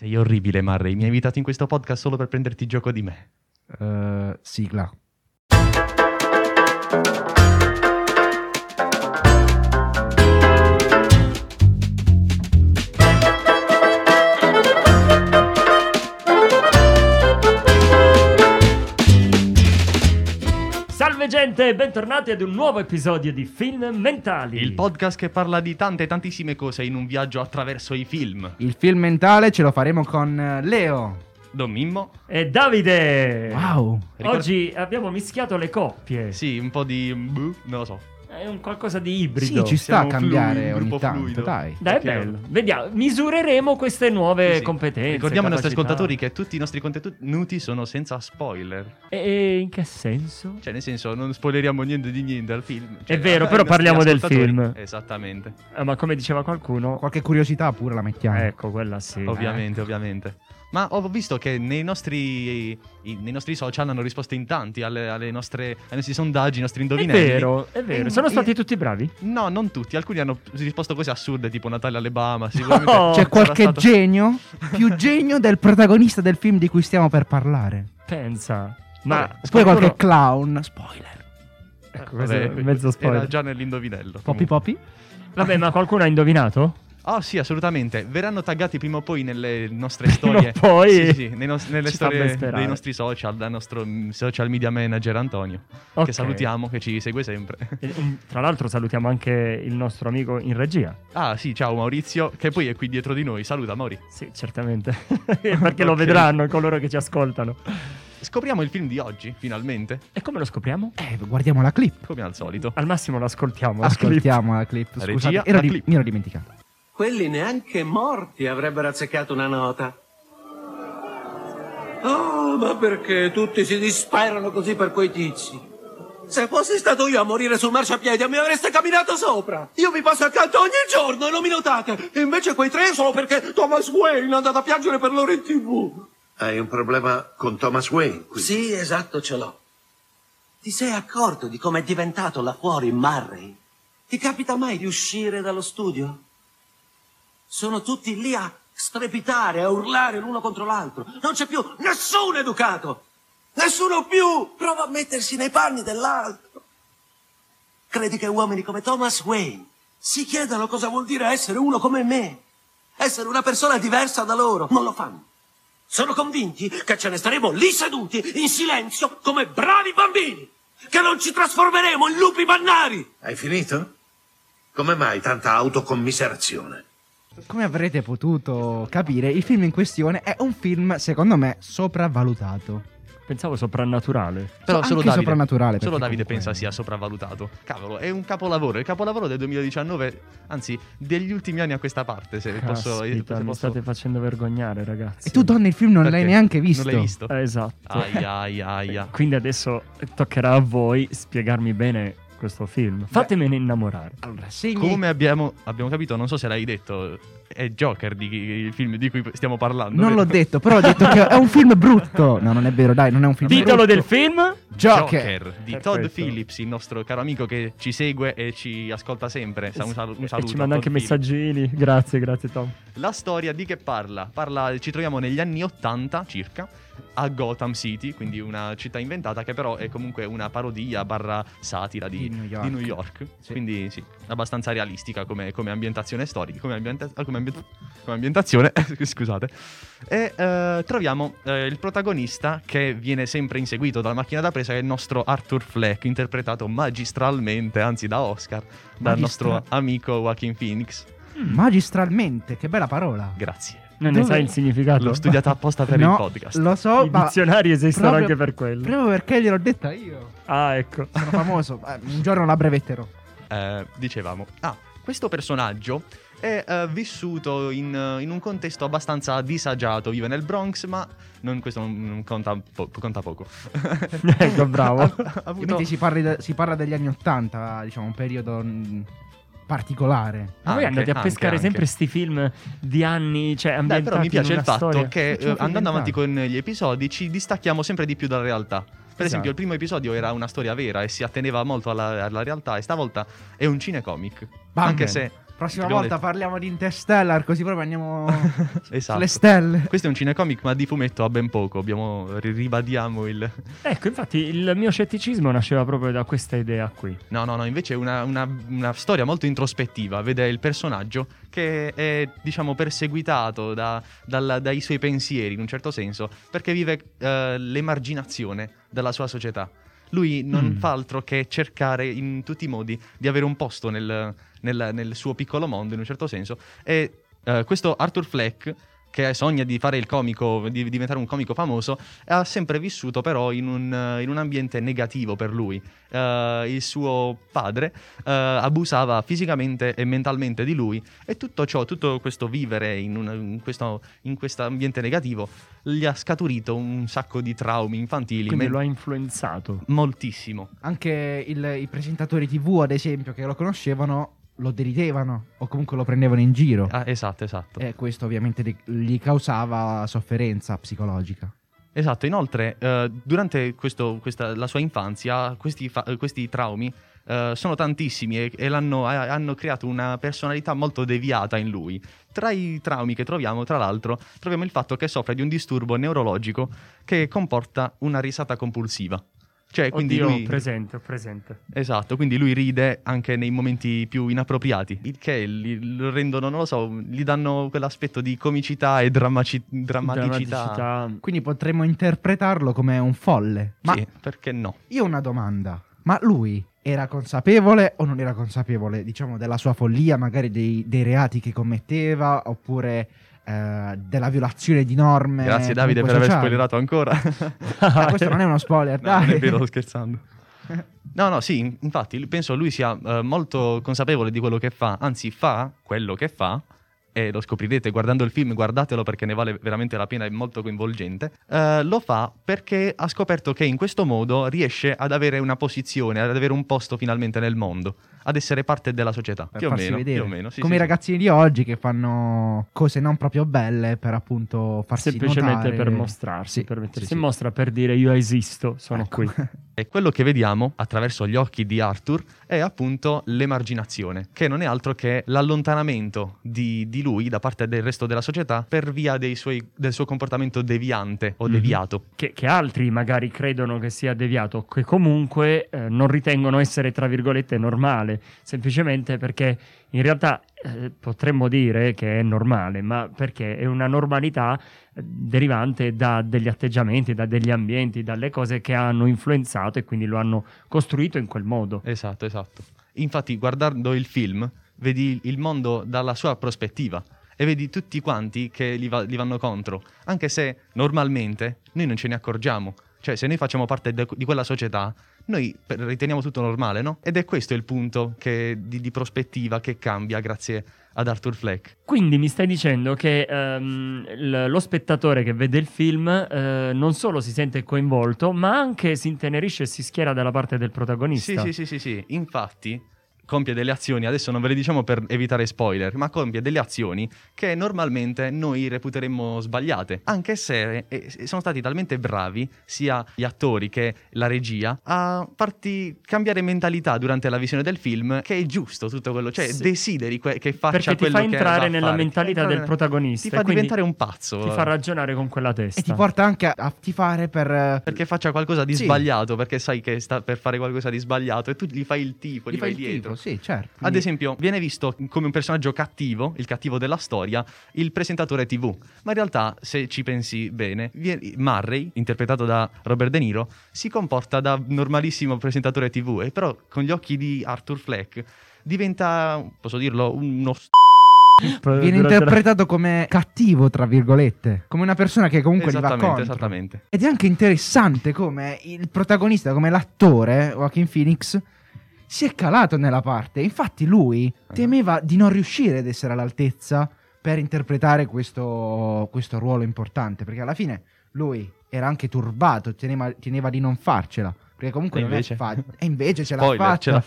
Sei orribile, Murray. Mi hai invitato in questo podcast solo per prenderti gioco di me. Sigla. Gente, bentornati ad un nuovo episodio di Film Mentali, il podcast che parla di tante tantissime cose in un viaggio attraverso i film. Il film mentale ce lo faremo con Leo, Don Mimmo e Davide. Wow. Oggi abbiamo mischiato le coppie. Sì, un po' di... non lo so. È un qualcosa di ibrido. Sì, ci sta. Siamo a cambiare ogni tanto, fluido. Dai, è bello. Vediamo, misureremo queste nuove competenze. Ricordiamo ai nostri ascoltatori che tutti i nostri contenuti sono senza spoiler. E in che senso? Cioè, nel senso, non spoileriamo niente di niente al film. Cioè, è vero, però parliamo del film. Esattamente. Ma come diceva qualcuno, qualche curiosità pure la mettiamo. Ecco, quella sì. Ovviamente, ovviamente. Ma ho visto che nei nostri social hanno risposto in tanti ai nostri sondaggi, ai nostri indovinelli. È vero. Sono stati tutti bravi? No, non tutti. Alcuni hanno risposto cose assurde, tipo Natalia alle Bahamas. Sicuramente c'è qualche genio, più genio del protagonista del film di cui stiamo per parlare. Pensa. Ma poi qualche clown. Spoiler. Ecco, vabbè, mezzo spoiler. Era già nell'indovinello. Poppy? Vabbè, ma qualcuno ha indovinato? Oh sì, assolutamente. Verranno taggati prima o poi nelle nostre storie. Poi? Sì, nelle storie dei nostri social, dal nostro social media manager Antonio, okay, che salutiamo, che ci segue sempre. Tra l'altro salutiamo anche il nostro amico in regia. Ah sì, ciao Maurizio, che poi è qui dietro di noi. Saluta, Mauri. Sì, certamente. Perché okay, lo vedranno coloro che ci ascoltano. Scopriamo il film di oggi, finalmente. E come lo scopriamo? Guardiamo la clip. Come al solito. Al massimo l'ascoltiamo. Ascoltiamo la clip. Scusate, regia, mi ero dimenticato. Quelli neanche morti avrebbero azzeccato una nota. Oh, ma perché tutti si disperano così per quei tizi? Se fossi stato io a morire sul marciapiede mi avreste camminato sopra. Io vi passo accanto ogni giorno e non mi notate. Invece quei tre sono perché Thomas Wayne è andato a piangere per loro in TV. Hai un problema con Thomas Wayne? Qui. Sì, esatto, ce l'ho. Ti sei accorto di com'è diventato là fuori Murray? Ti capita mai di uscire dallo studio? Sono tutti lì a strepitare, a urlare l'uno contro l'altro. Non c'è più nessuno educato. Nessuno più prova a mettersi nei panni dell'altro. Credi che uomini come Thomas Wayne si chiedano cosa vuol dire essere uno come me? Essere una persona diversa da loro? Non lo fanno. Sono convinti che ce ne staremo lì seduti, in silenzio, come bravi bambini. Che non ci trasformeremo in lupi mannari. Hai finito? Come mai tanta autocommiserazione? Come avrete potuto capire, il film in questione è un film, secondo me, sopravvalutato. Pensavo soprannaturale. Però solo Davide, soprannaturale, solo Davide pensa sia sopravvalutato. Cavolo, è un capolavoro. Il capolavoro del 2019, anzi, degli ultimi anni a questa parte. Se Caspita, mi state facendo vergognare, ragazzi. E tu, Donna, il film non l'hai neanche visto. Non l'hai visto? Esatto. Aia. Quindi adesso toccherà a voi spiegarmi bene questo film. Fatemene innamorare. Allora, come abbiamo capito, non so se l'hai detto, è Joker il film di cui stiamo parlando. Non l'ho detto, però ho detto che è un film brutto. No, non è vero, dai, non è un film brutto. Titolo del film? Joker di Todd Phillips, il nostro caro amico che ci segue e ci ascolta sempre. Un saluto. E ci manda anche messaggini. Grazie Tom. La storia di che parla? Ci troviamo negli anni 80 circa, a Gotham City, quindi una città inventata che però è comunque una parodia / satira di New York. Sì. Quindi sì, abbastanza realistica come ambientazione storica, come ambientazione, scusate. E troviamo il protagonista che viene sempre inseguito dalla macchina da presa, che è il nostro Arthur Fleck, interpretato magistralmente, anzi da Oscar, dal nostro amico Joaquin Phoenix. Magistralmente, che bella parola. Grazie. Ne sai il significato? L'ho studiata apposta per il podcast. Lo so, i dizionari esistono proprio, anche per quello. Proprio perché gliel'ho detta io. Ah, ecco. Sono famoso. Un giorno la brevetterò. Dicevamo, questo personaggio è vissuto in un contesto abbastanza disagiato, vive nel Bronx, ma questo conta poco. Ecco, bravo. Quindi si parla degli anni '80, diciamo, un periodo particolare. Voi andate a pescare sempre sti film di anni, cioè ambientati. Però mi piace il fatto che andando avanti con gli episodi ci distacchiamo sempre di più dalla realtà. Per esempio, il primo episodio era una storia vera e si atteneva molto alla realtà, e stavolta è un cinecomic. Anche se prossima volta parliamo di Interstellar, così proprio andiamo esatto. sulle stelle. Questo è un cinecomic, ma di fumetto a ben poco. Ribadiamo il... Ecco, infatti il mio scetticismo nasceva proprio da questa idea qui. No, invece è una storia molto introspettiva. Vede il personaggio che è, diciamo, perseguitato dai suoi pensieri, in un certo senso, perché vive l'emarginazione dalla sua società. Lui non fa altro che cercare in tutti i modi di avere un posto nel suo piccolo mondo, in un certo senso. E questo Arthur Fleck, che sogna di fare il comico, di diventare un comico famoso, ha sempre vissuto però in un ambiente negativo per lui. Il suo padre abusava fisicamente e mentalmente di lui, e tutto questo vivere in questo ambiente negativo gli ha scaturito un sacco di traumi infantili. Quindi lo ha influenzato moltissimo. Anche i presentatori TV, ad esempio, che lo conoscevano, lo deridevano o comunque lo prendevano in giro. Esatto. E questo ovviamente gli causava sofferenza psicologica. Esatto, inoltre durante la sua infanzia questi traumi sono tantissimi e hanno creato una personalità molto deviata in lui. Tra i traumi che troviamo, tra l'altro, troviamo il fatto che soffre di un disturbo neurologico che comporta una risata compulsiva. Cioè, quindi lui... presente. Esatto, quindi lui ride anche nei momenti più inappropriati, il che lo rendono, non lo so, gli danno quell'aspetto di comicità e drammaticità. Quindi potremmo interpretarlo come un folle. Ma sì, perché no? Io ho una domanda: ma lui era consapevole o non era consapevole, diciamo, della sua follia, magari dei reati che commetteva, oppure della violazione di norme? Grazie Davide per aver spoilerato ancora. Questo non è uno spoiler, dai. No, non è vero, sto scherzando. No, sì, infatti penso lui sia molto consapevole di quello che fa, anzi fa quello che fa, e lo scoprirete guardando il film, guardatelo perché ne vale veramente la pena, è molto coinvolgente. Lo fa perché ha scoperto che in questo modo riesce ad avere una posizione, ad avere un posto finalmente nel mondo, ad essere parte della società, più o meno. Sì, come i ragazzini di oggi che fanno cose non proprio belle per appunto farsi semplicemente notare, per mostrarsi, per mettersi in mostra, per dire io esisto, sono qui. E quello che vediamo attraverso gli occhi di Arthur è appunto l'emarginazione, che non è altro che l'allontanamento di lui da parte del resto della società per via del suo comportamento deviante o deviato. Che altri magari credono che sia deviato, che comunque non ritengono essere, tra virgolette, normale, semplicemente perché in realtà potremmo dire che è normale, ma perché è una normalità derivante da degli atteggiamenti, da degli ambienti, dalle cose che hanno influenzato e quindi lo hanno costruito in quel modo. Esatto. Infatti, guardando il film, vedi il mondo dalla sua prospettiva e vedi tutti quanti che gli vanno contro, anche se normalmente noi non ce ne accorgiamo. Cioè, se noi facciamo parte di quella società, noi riteniamo tutto normale, no? Ed è questo il punto di prospettiva che cambia grazie ad Arthur Fleck. Quindi mi stai dicendo che lo spettatore che vede il film non solo si sente coinvolto, ma anche si intenerisce e si schiera dalla parte del protagonista. Sì. Infatti compie delle azioni, adesso non ve le diciamo per evitare spoiler, ma compie delle azioni che normalmente noi reputeremmo sbagliate, anche se sono stati talmente bravi sia gli attori che la regia a farti cambiare mentalità durante la visione del film che è giusto tutto quello, cioè sì. Desideri che faccia quello che perché ti fa entrare nella mentalità del protagonista, ti fa diventare un pazzo, ti fa ragionare con quella testa e ti porta anche a tifare perché faccia qualcosa di sbagliato, perché sai che sta per fare qualcosa di sbagliato e tu gli fai il tifo, gli fai dietro. Sì, certo. Ad esempio, viene visto come un personaggio cattivo, il cattivo della storia, il presentatore TV. Ma in realtà, se ci pensi bene, Murray, interpretato da Robert De Niro, si comporta da normalissimo presentatore TV, e però con gli occhi di Arthur Fleck diventa, posso dirlo, uno viene interpretato come cattivo, tra virgolette, come una persona che comunque gli va contro. Esattamente. Ed è anche interessante come il protagonista, come l'attore Joaquin Phoenix, si è calato nella parte. Infatti lui temeva di non riuscire ad essere all'altezza per interpretare questo ruolo importante, perché alla fine lui era anche turbato, teneva di non farcela, perché comunque invece ce l'ha fatta.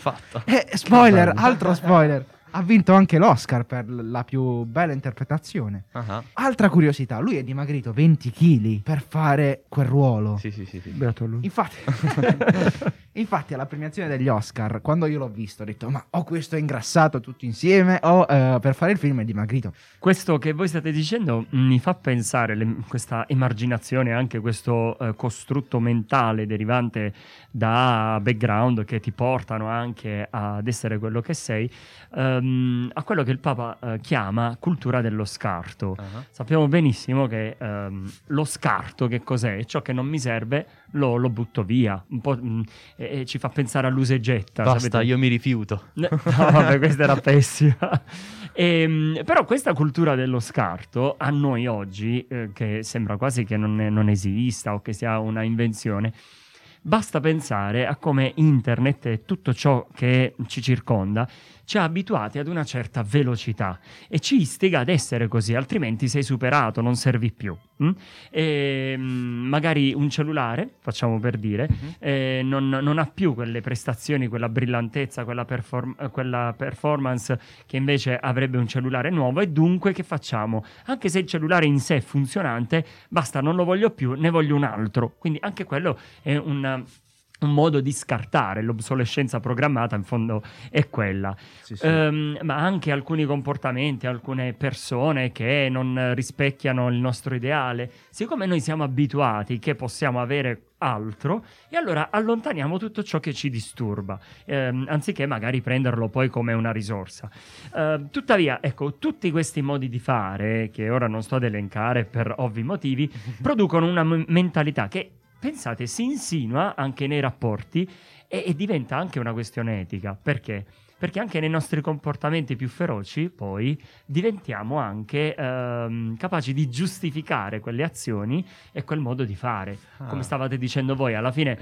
Spoiler, altro spoiler, ha vinto anche l'Oscar per la più bella interpretazione. Uh-huh. Altra curiosità, lui è dimagrito 20 kg per fare quel ruolo. Sì. Beato lui. Infatti alla premiazione degli Oscar, quando io l'ho visto, ho detto ma o questo è ingrassato tutto insieme o per fare il film è dimagrito. Questo che voi state dicendo mi fa pensare questa emarginazione, anche questo costrutto mentale derivante da background che ti portano anche ad essere quello che sei, a quello che il Papa chiama cultura dello scarto. Uh-huh. Sappiamo benissimo che lo scarto che cos'è? Ciò che non mi serve lo butto via, un po' ci fa pensare all'usa e getta. Basta, sapete? Io mi rifiuto. No, vabbè, questa era pessima. Però questa cultura dello scarto a noi oggi, che sembra quasi che non esista o che sia una invenzione, basta pensare a come internet e tutto ciò che ci circonda ci ha abituati ad una certa velocità e ci istiga ad essere così, altrimenti sei superato, non servi più. E magari un cellulare, facciamo per dire, non ha più quelle prestazioni, quella brillantezza, quella performance che invece avrebbe un cellulare nuovo, e dunque che facciamo? Anche se il cellulare in sé è funzionante, basta, non lo voglio più, ne voglio un altro. Quindi anche quello è un modo di scartare. L'obsolescenza programmata in fondo è quella. Sì. Ma anche alcuni comportamenti, alcune persone che non rispecchiano il nostro ideale, siccome noi siamo abituati che possiamo avere altro, e allora allontaniamo tutto ciò che ci disturba, anziché magari prenderlo poi come una risorsa. Tuttavia, ecco, tutti questi modi di fare, che ora non sto ad elencare per ovvi motivi, producono una mentalità che, pensate, si insinua anche nei rapporti e diventa anche una questione etica. Perché? Perché anche nei nostri comportamenti più feroci poi diventiamo anche capaci di giustificare quelle azioni e quel modo di fare. Come stavate dicendo voi, alla fine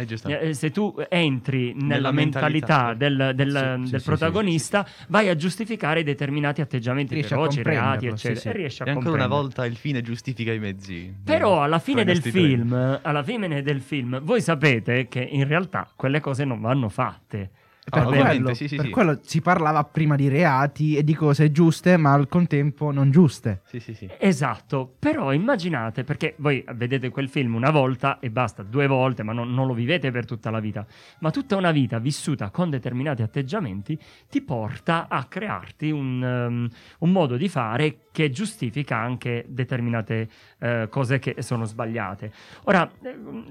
se tu entri nella mentalità del protagonista, vai a giustificare determinati atteggiamenti feroci, reati, eccetera. Sì. E riesci a comprendere. Ancora una volta il fine giustifica i mezzi. Però alla fine del film, voi sapete che in realtà quelle cose non vanno fatte. Per quello si parlava prima di reati e di cose giuste ma al contempo non giuste. Sì. Esatto, però immaginate, perché voi vedete quel film una volta e basta, due volte, ma non lo vivete per tutta la vita, ma tutta una vita vissuta con determinati atteggiamenti ti porta a crearti un modo di fare che giustifica anche determinate cose che sono sbagliate. Ora,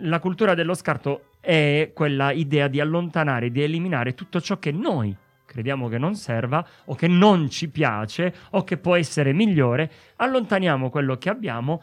la cultura dello scarto è quella idea di allontanare, di eliminare tutto ciò che noi crediamo che non serva o che non ci piace o che può essere migliore. Allontaniamo quello che abbiamo,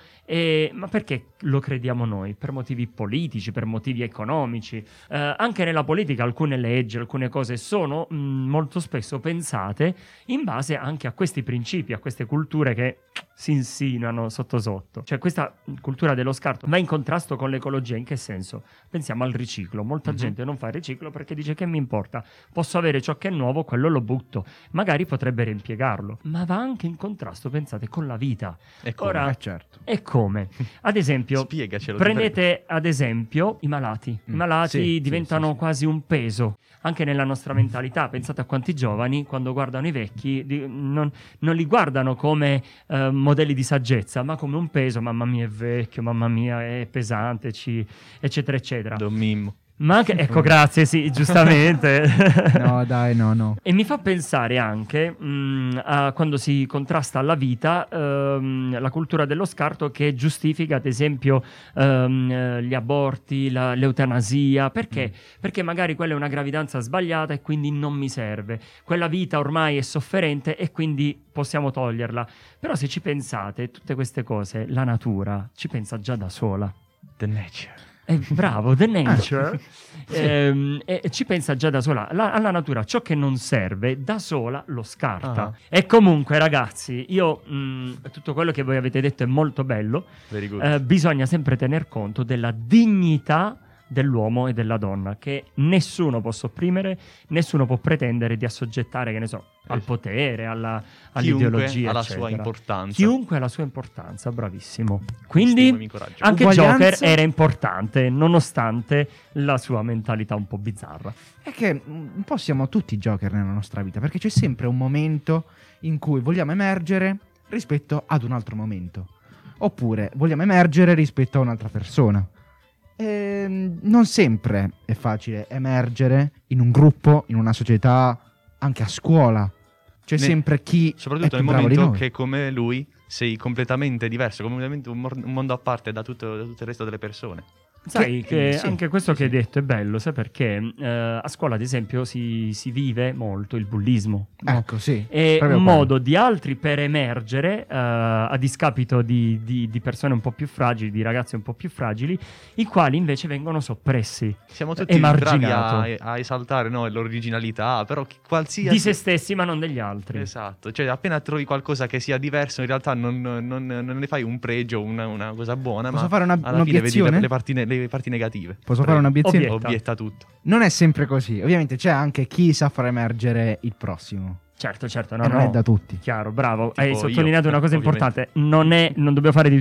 ma perché lo crediamo noi? Per motivi politici, per motivi economici. Anche nella politica alcune leggi, alcune cose sono molto spesso pensate in base anche a questi principi, a queste culture che si insinuano sotto sotto. Cioè questa cultura dello scarto va in contrasto con l'ecologia. In che senso? Pensiamo al riciclo. Molta gente non fa il riciclo perché dice che mi importa, posso avere ciò che è nuovo, quello lo butto, magari potrebbe reimpiegarlo, ma va anche in contrasto, pensate, con la vita. E come? Ora, certo. E come? Ad esempio, prendete ad esempio i malati. I malati diventano quasi un peso, anche nella nostra mentalità. Pensate a quanti giovani, quando guardano i vecchi, non li guardano come modelli di saggezza, ma come un peso. Mamma mia è vecchio, mamma mia è pesante, eccetera eccetera. Don Mimmo. Ma anche, ecco, grazie, sì, giustamente. No. E mi fa pensare anche a quando si contrasta alla vita la cultura dello scarto che giustifica, ad esempio, gli aborti, l'eutanasia. Perché? Perché magari quella è una gravidanza sbagliata e quindi non mi serve. Quella vita ormai è sofferente e quindi possiamo toglierla. Però se ci pensate, tutte queste cose, la natura ci pensa già da sola. The nature. Bravo, the nature ci pensa già da sola. Alla natura ciò che non serve da sola lo scarta. E comunque, ragazzi, io tutto quello che voi avete detto è molto bello. Bisogna sempre tener conto della dignità dell'uomo e della donna, che nessuno può sopprimere, nessuno può pretendere di assoggettare, che ne so, al potere, all'ideologia, alla sua importanza. Chiunque ha la sua importanza, bravissimo. Quindi anche Joker era importante, nonostante la sua mentalità un po' bizzarra. È che un po' siamo tutti Joker nella nostra vita, perché c'è sempre un momento in cui vogliamo emergere rispetto ad un altro momento, oppure vogliamo emergere rispetto a un'altra persona. Non sempre è facile emergere in un gruppo, in una società, anche a scuola. C'è sempre chi soprattutto è più nel momento che come lui sei completamente diverso, completamente un mondo a parte da tutto il resto delle persone. Sai che sì, anche questo sì, che hai detto è bello, sai perché? A scuola, ad esempio, si vive molto il bullismo. Ecco, no? Sì. È un modo di altri per emergere a discapito di persone un po' più fragili, di ragazzi un po' più fragili, i quali invece vengono soppressi. Siamo tutti bravi a esaltare, no, l'originalità, però qualsiasi... di se stessi, ma non degli altri. Esatto. Cioè, appena trovi qualcosa che sia diverso, in realtà non ne fai un pregio, una cosa buona. Posso fare alla fine vedi le parti negative. Posso fare un'obiezione? Obietta tutto. Non è sempre così. Ovviamente c'è anche chi sa far emergere il prossimo. Certo, no, non è da tutti. Chiaro, bravo. Tipo hai sottolineato una cosa importante. Non dobbiamo fare di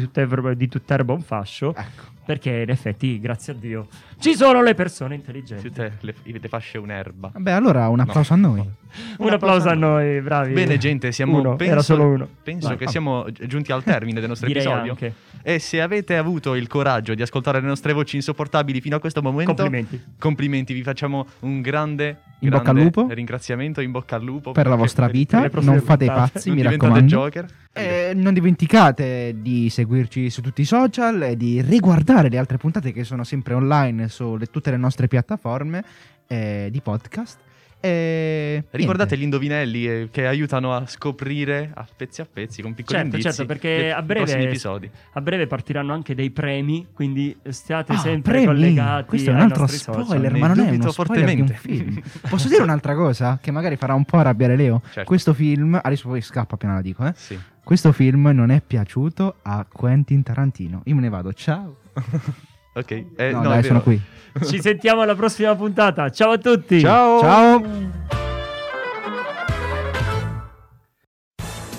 tutt'erba un fascio, ecco. Perché in effetti, grazie a Dio, ci sono le persone intelligenti. Tutte le fasce un'erba. Beh, allora un applauso a noi. Un applauso a noi, bravi. Bene, gente, siamo penso che siamo giunti al termine del nostro episodio. Anche. E se avete avuto il coraggio di ascoltare le nostre voci insopportabili fino a questo momento, complimenti, vi facciamo un grande bocca al lupo. Ringraziamento, in bocca al lupo per la vostra vita. Non fate i pazzi, mi raccomando. Joker. Non dimenticate di seguirci su tutti i social e di riguardare le altre puntate che sono sempre online su tutte le nostre piattaforme di podcast. Ricordate gli indovinelli che aiutano a scoprire a pezzi con piccoli indizi. Certo, perché a breve partiranno anche dei premi, quindi stiate sempre collegati. Questo è un altro spoiler, ma non è uno spoiler di un film. Posso dire un'altra cosa che magari farà un po' arrabbiare Leo? Certo. Questo film, adesso poi scappa appena la dico, Sì. Questo film non è piaciuto a Quentin Tarantino. Io me ne vado, ciao. Ok, no, dai, sono qui. Ci sentiamo alla prossima puntata. Ciao a tutti. Ciao.